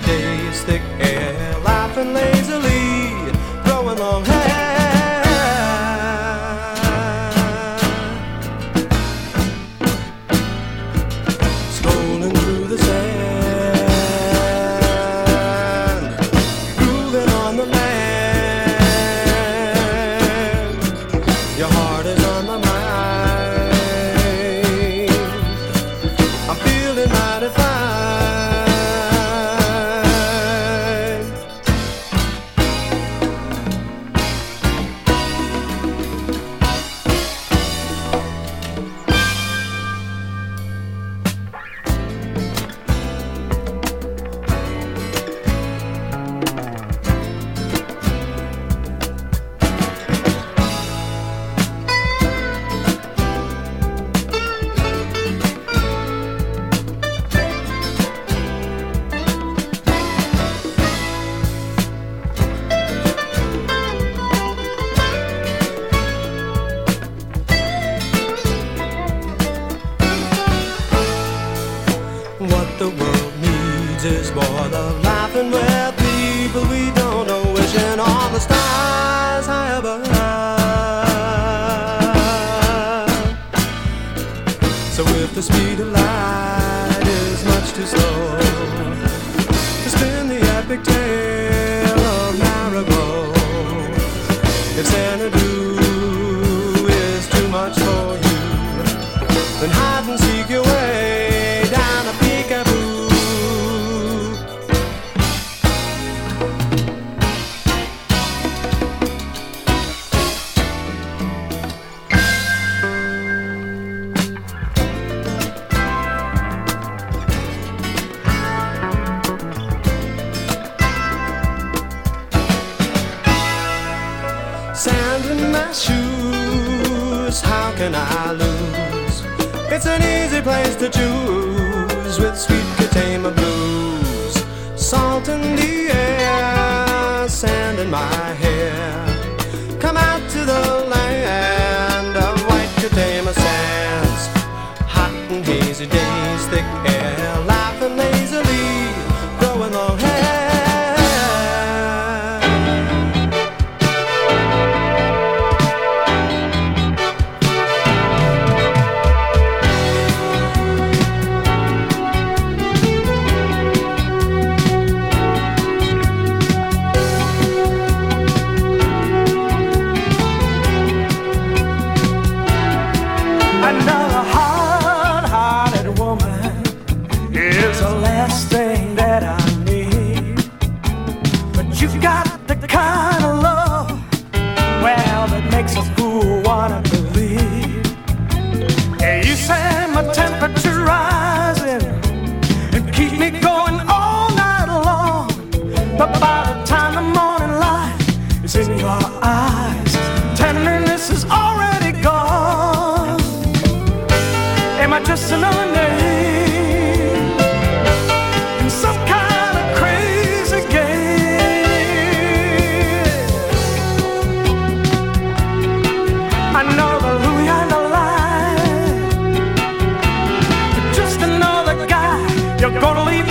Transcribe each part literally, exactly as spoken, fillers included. busy days, thick hair, laughing lazily, throwing long hair. Strolling through the sand, grooving on the land. Your heart is on my mind, I'm feeling mighty fine. What the world needs is more love, laughing with people we don't know, wishing on the stars high above. So if the speed of light is much too slow to spin the epic tale of miracle, if Xanadu is too much for you, then hide and seek your way. Sand in my shoes, how can I lose? It's an easy place to choose, with sweet Katama blues. Salt in the air, sand in my hair, come out to the land of white Katama sands. Hot and hazy days, thick air, laughing lazily, growing long hair. Another hard-hearted woman is the last thing that I need. But you've got the kind of love, well, that makes a fool wanna believe. And you set my temperature rising and keep me going all night long. But by the time the morning light is in your eyes, tenderness is already gone. Am I just another name in some kind of crazy game? I know the louie and the lie, but just another guy you're gonna leave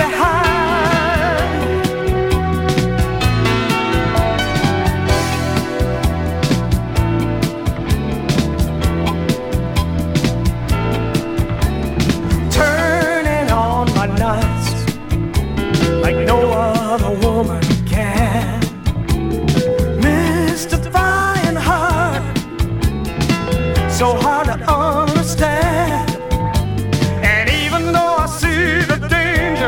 like no other woman can, mystifying her, so hard to understand. And even though I see the danger,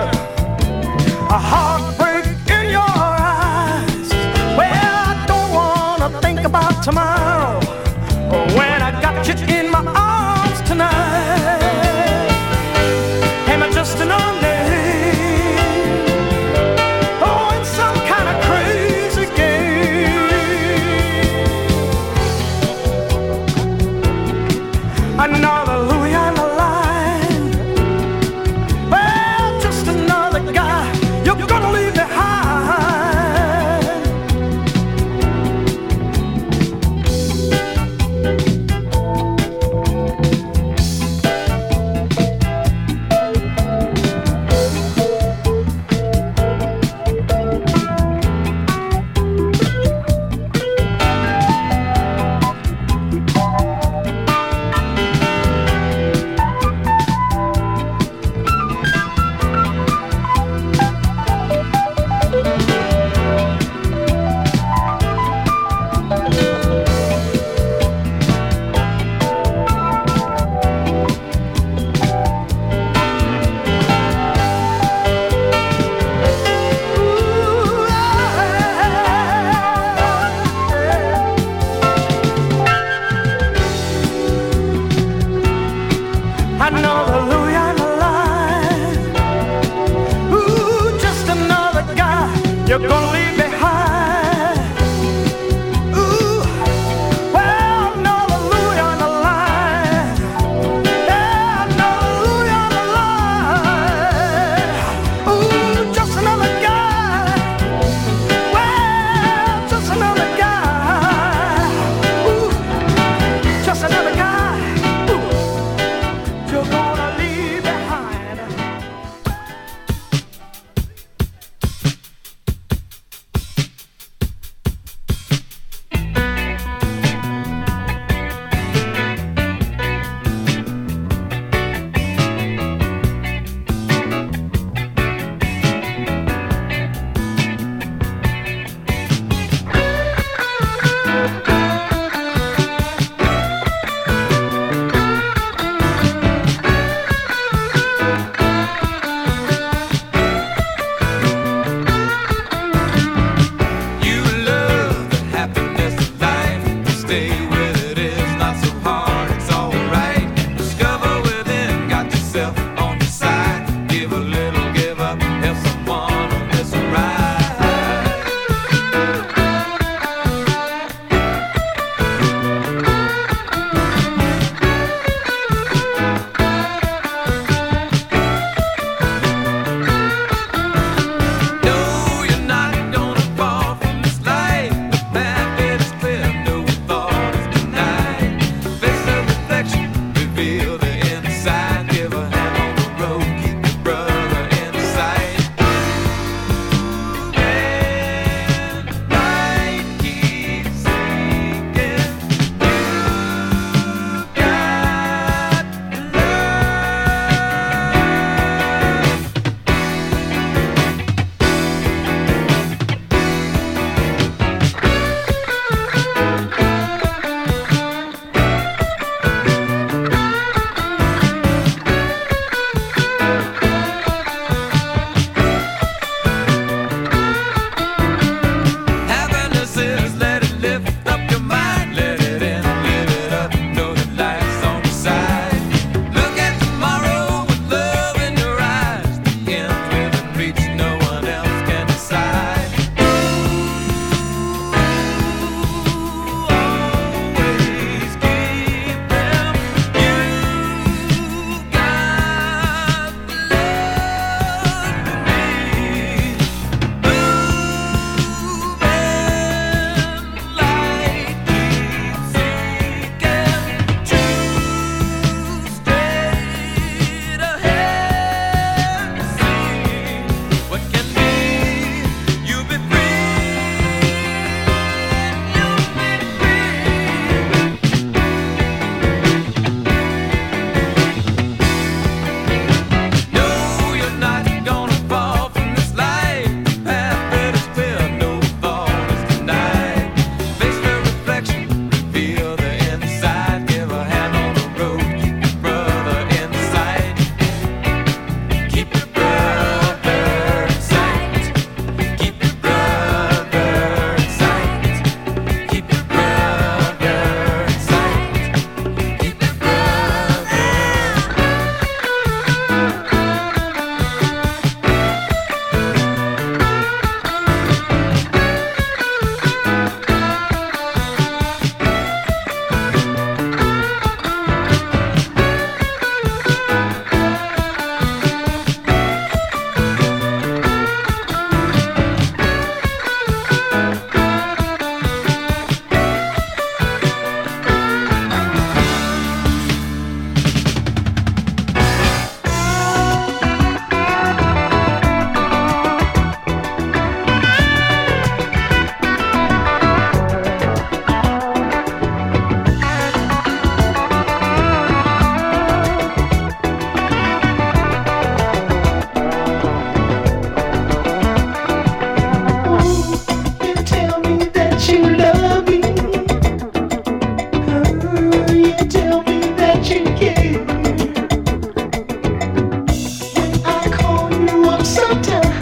sometimes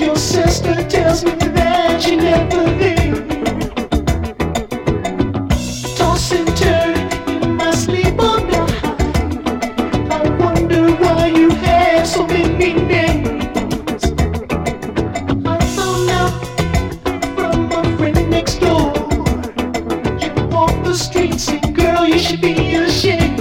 your sister tells me that she never leaves. Toss and turn in my sleep all night. I wonder why you have so many names. I found out from my friend next door. You walk the streets and girl, you should be ashamed.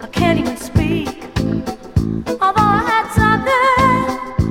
I can't even speak, although I had something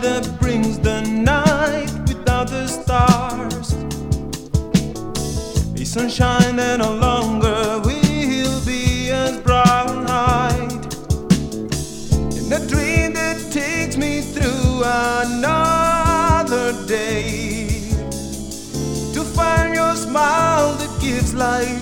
that brings the night without the stars, a sunshine that no longer will be as bright, and a dream that takes me through another day, to find your smile that gives light.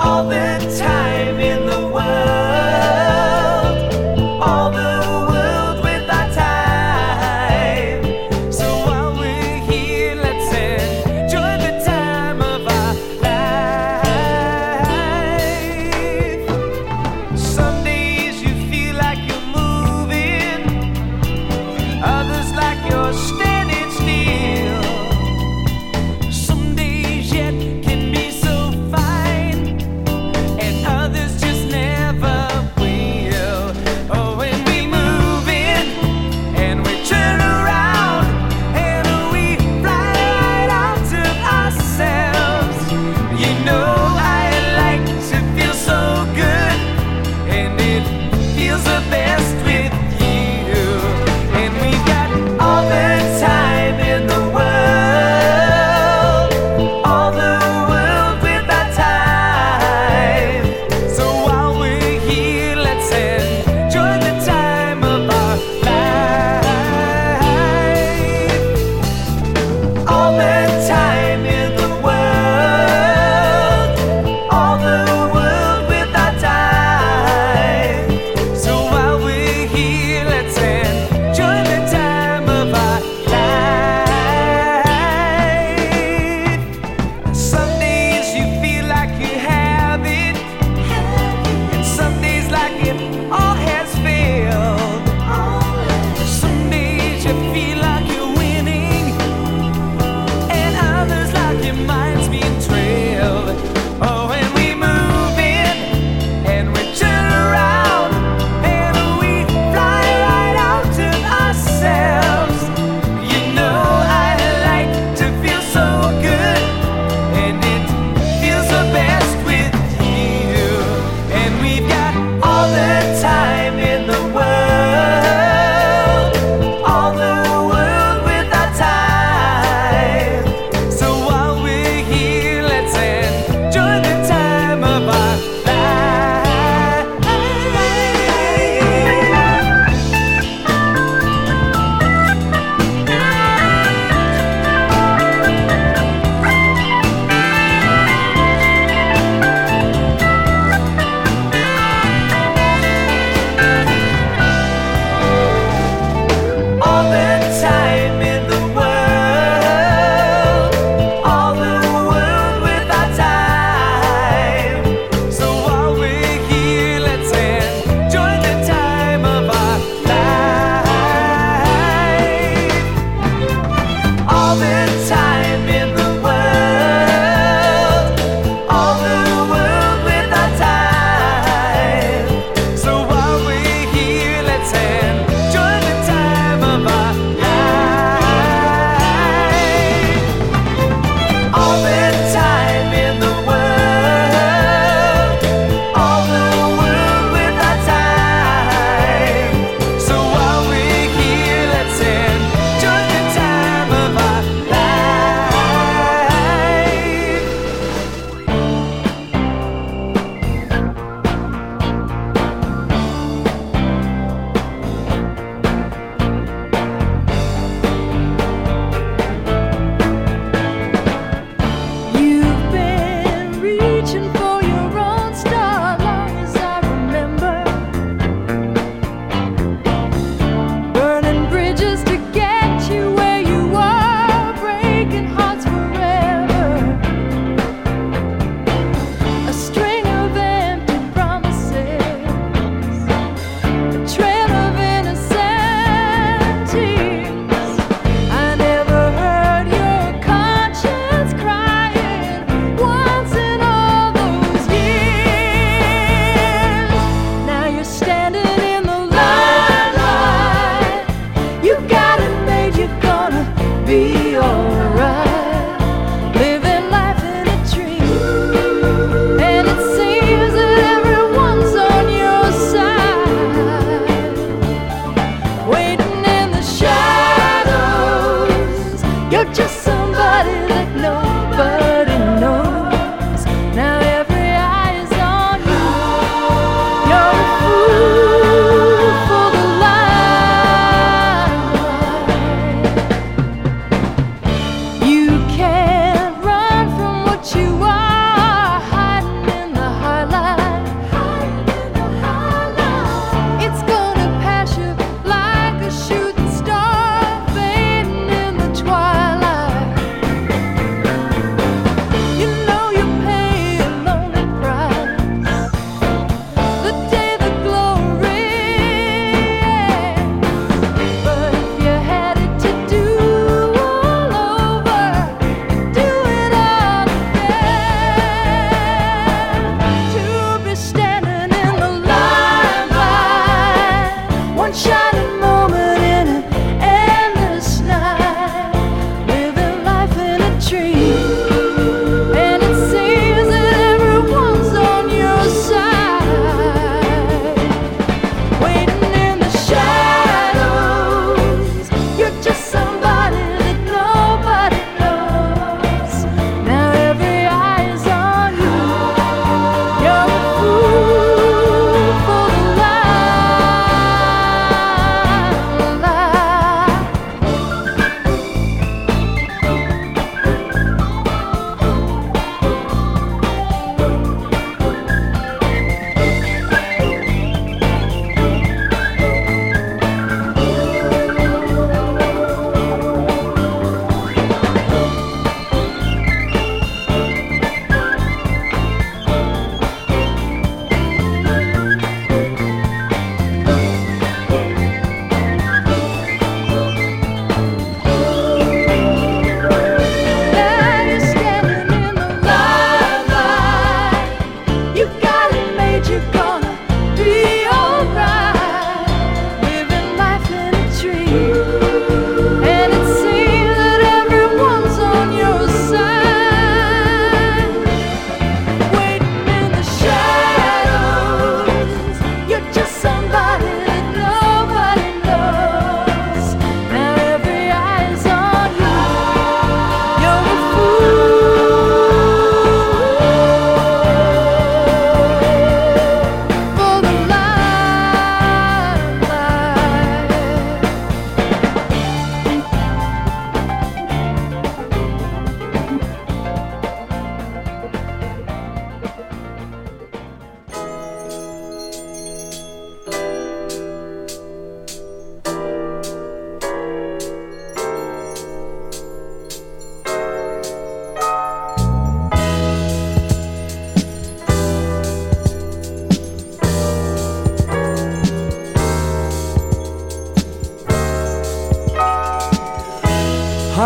While we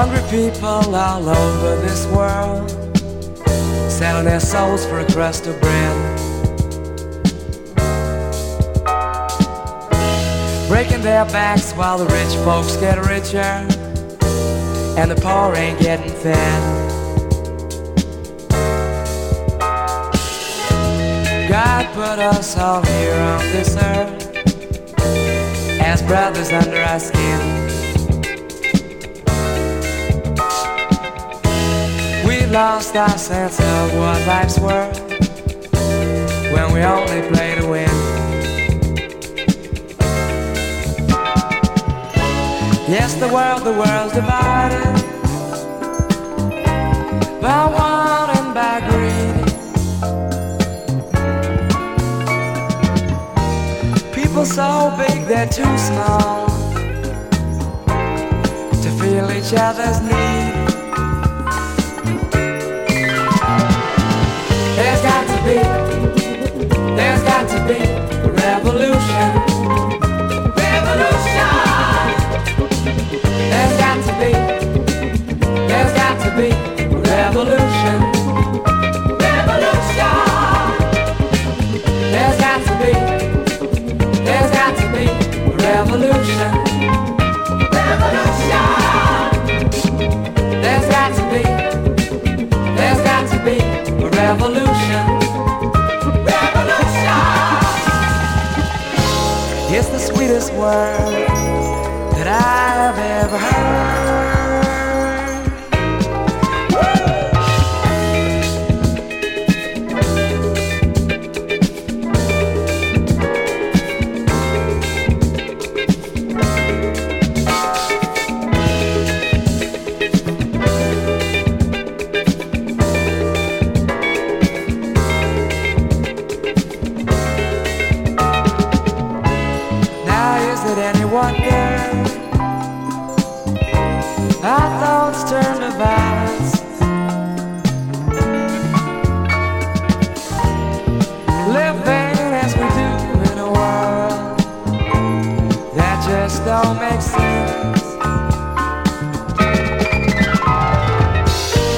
hungry people all over this world, selling their souls for a crust of bread, breaking their backs while the rich folks get richer and the poor ain't getting fed. God put us all here on this earth as brothers under our skin. We lost our sense of what life's worth when we only play to win. Yes, the world, the world's divided by want and by greed. People so big they're too small to feel each other's need. There's got to be, there's got to be a revolution. Revolution! There's got to be, there's got to be revolution, revolution. There's got to be, there's got to be revolution, revolution. There's got to be, there's got to be revolution, revolution. It's the sweetest word that I've ever heard. Now is it anyone there? Our thoughts turn to violence. Living as we do in a world that just don't make sense.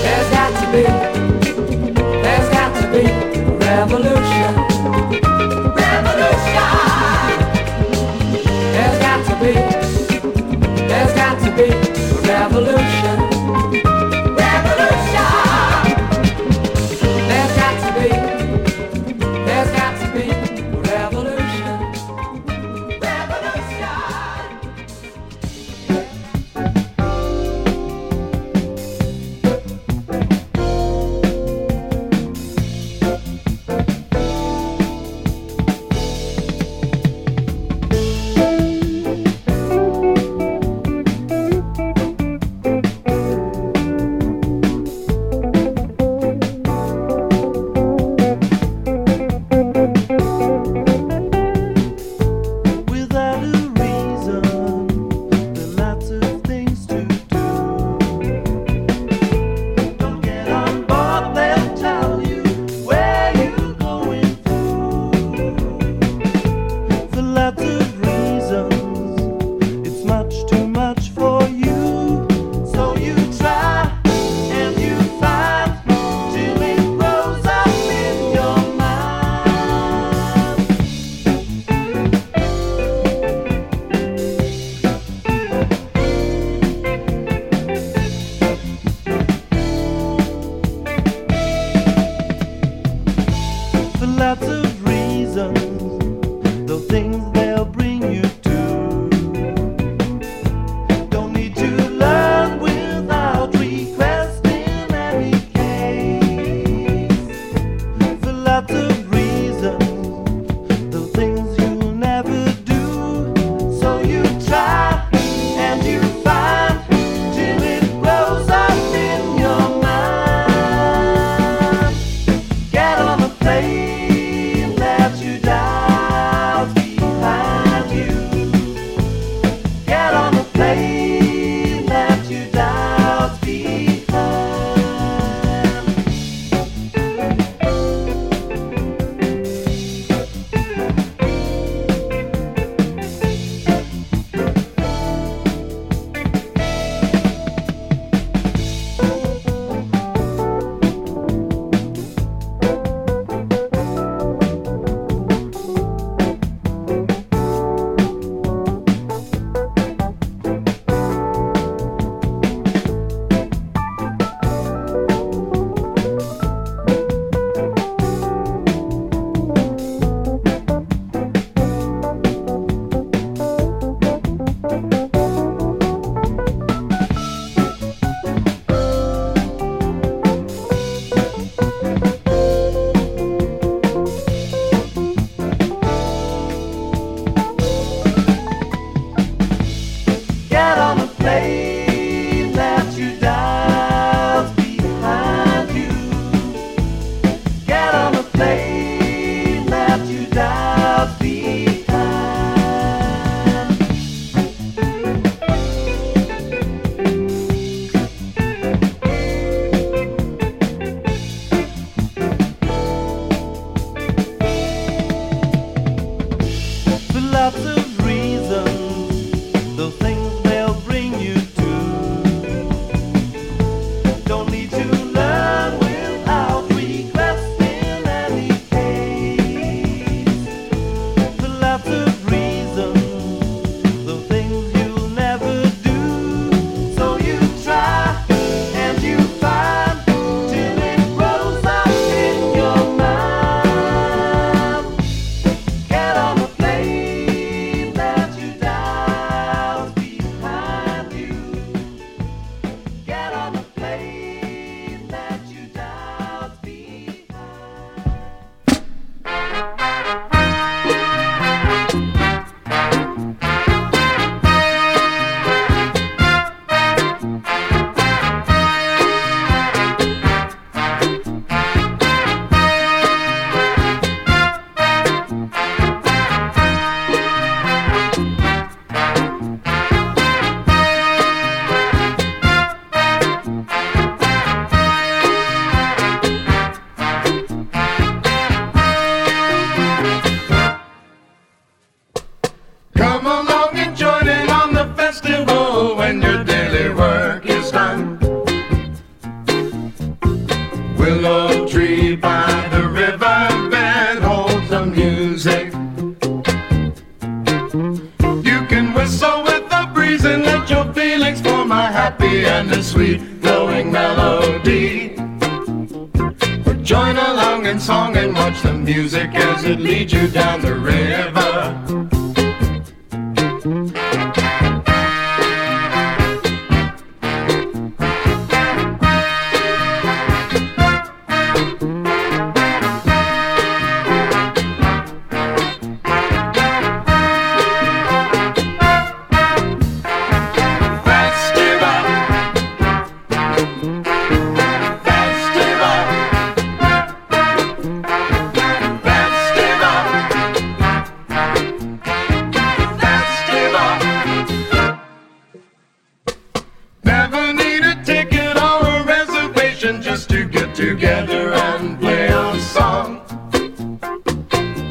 There's got to be, there's got to be revolution. Revolution! There's got to be, there's got to be revolution, revolution. There's got to be, there's got to be revolution, revolution. That you dial behind. lots of reasons, those things they'll bring you to. Don't need to learn without requesting any case. But lots of reasons, those things you'll never do. So you try and you find till it grows up in your mind. Get on the plane that you dialed behind you. Get on the plane that you dialed behind. Come along and join in on the festival when your daily work is done. Willow tree by the river bed holds the music. You can whistle with the breeze and let your feelings form a happy and a sweet flowing melody. Join along in song and watch the music as it leads you down the river. Just to get together and play a song.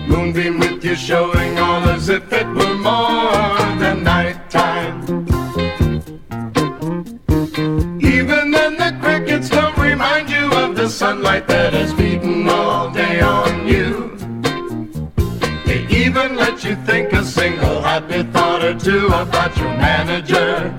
Moonbeam with you showing all as if it were more than nighttime. Even then the crickets don't remind you of the sunlight that has beaten all day on you. They even let you think a single happy thought or two about your manager.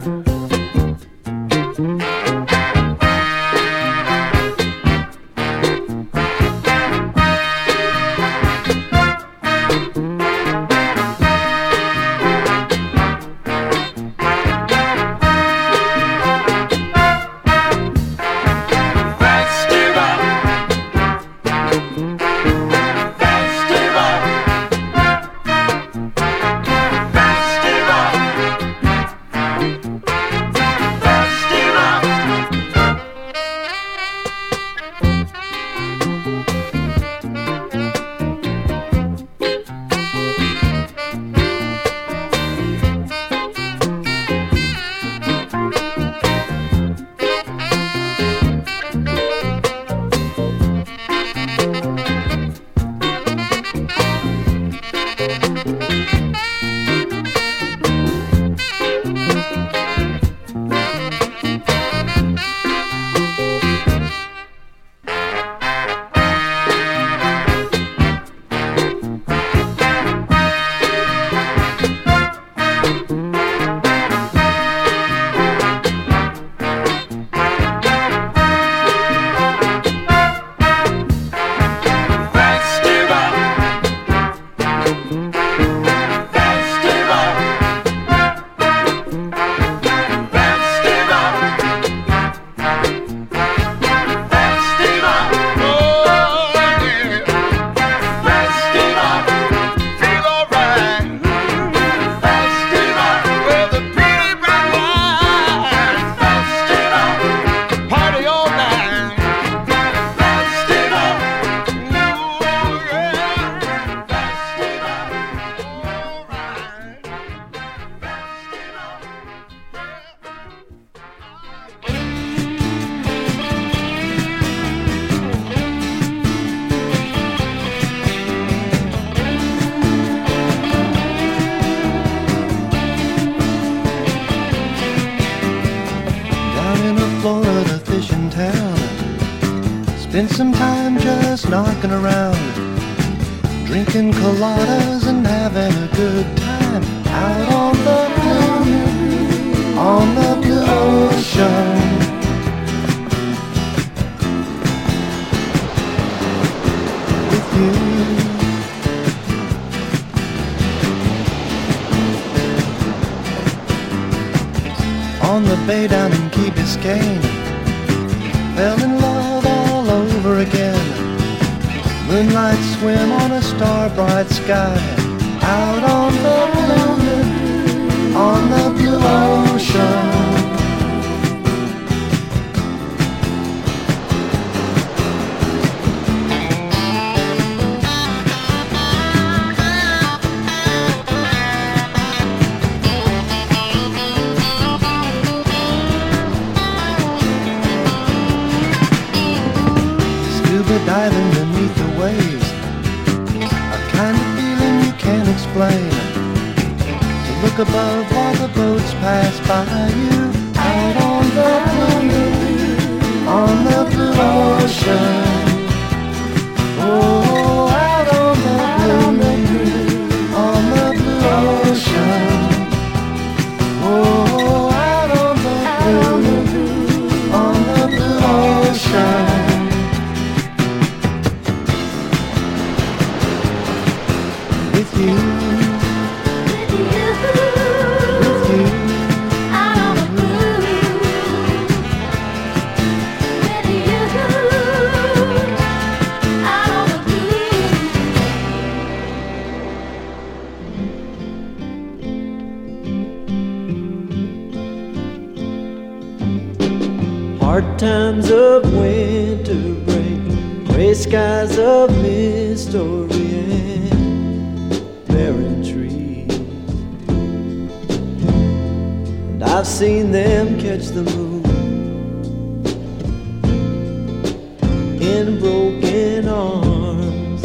Festival. Spend some time just knocking around, drinking coladas and having a good time out on the blue, on the blue ocean. With you on the bay down in Key Biscayne, fell in love all over again. Moonlight swim on a star bright sky, out on the blue, on the blue ocean. Diving beneath the waves, a kind of feeling you can't explain. To look above while the boats pass by you, out on the blue, on the blue ocean. Oh, out on the blue, on the blue ocean. Oh, out on the blue, on the blue ocean. With you, with you, out on the blue. With you, out on the blue. Hard times of winter break, gray skies of mystery. I've seen them catch the moon in broken arms.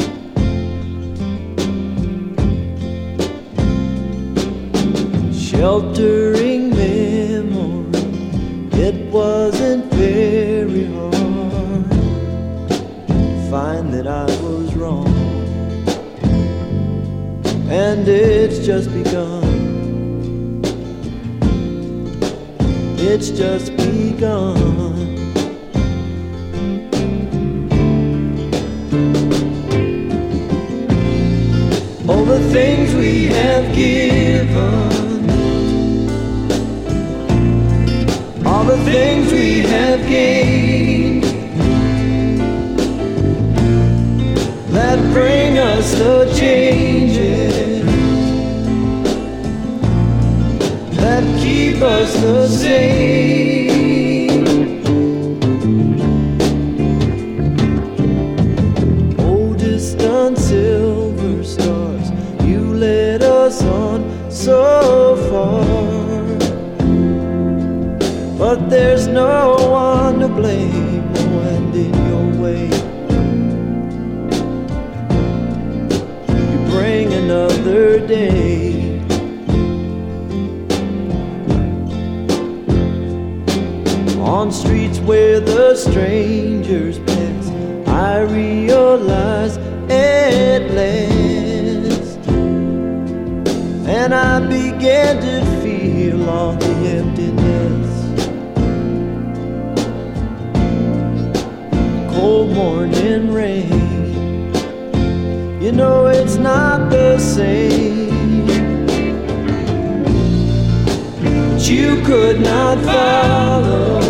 Sheltering memory, it wasn't very hard to find that I was wrong, and it's just begun. It's just begun. All the things we have given, all the things we have gained, that bring us the changes that keep us the same. Oh, distant silver stars, you led us on so far, but there's no one to blame. Oh, and in your way you bring another day. On streets where the strangers pass, I realize at last, and I began to feel all the emptiness. Cold morning rain, you know it's not the same, but you could not follow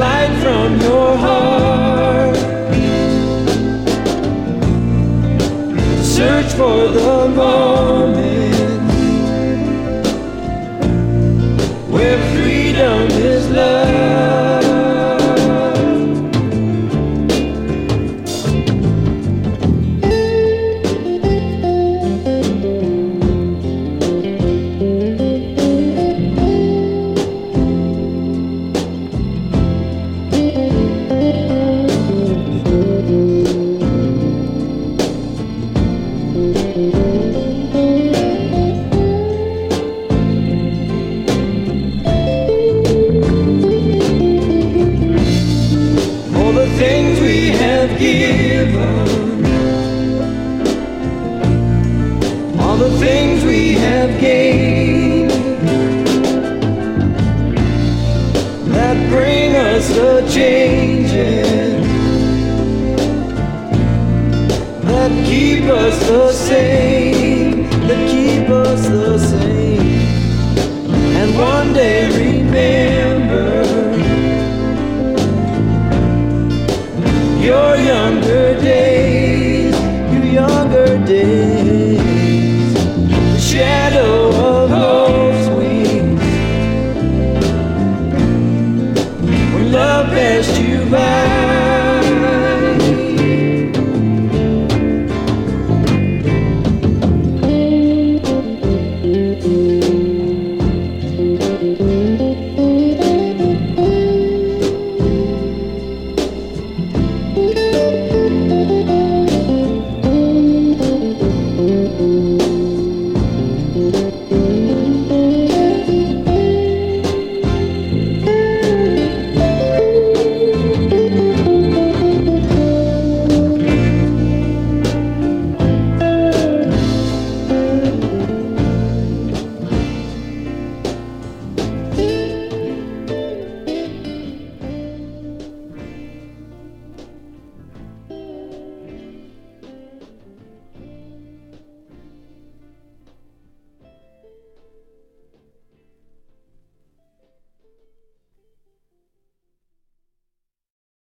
light from your heart. Search for the moment where freedom is love. again that bring us the changes that keep us the same.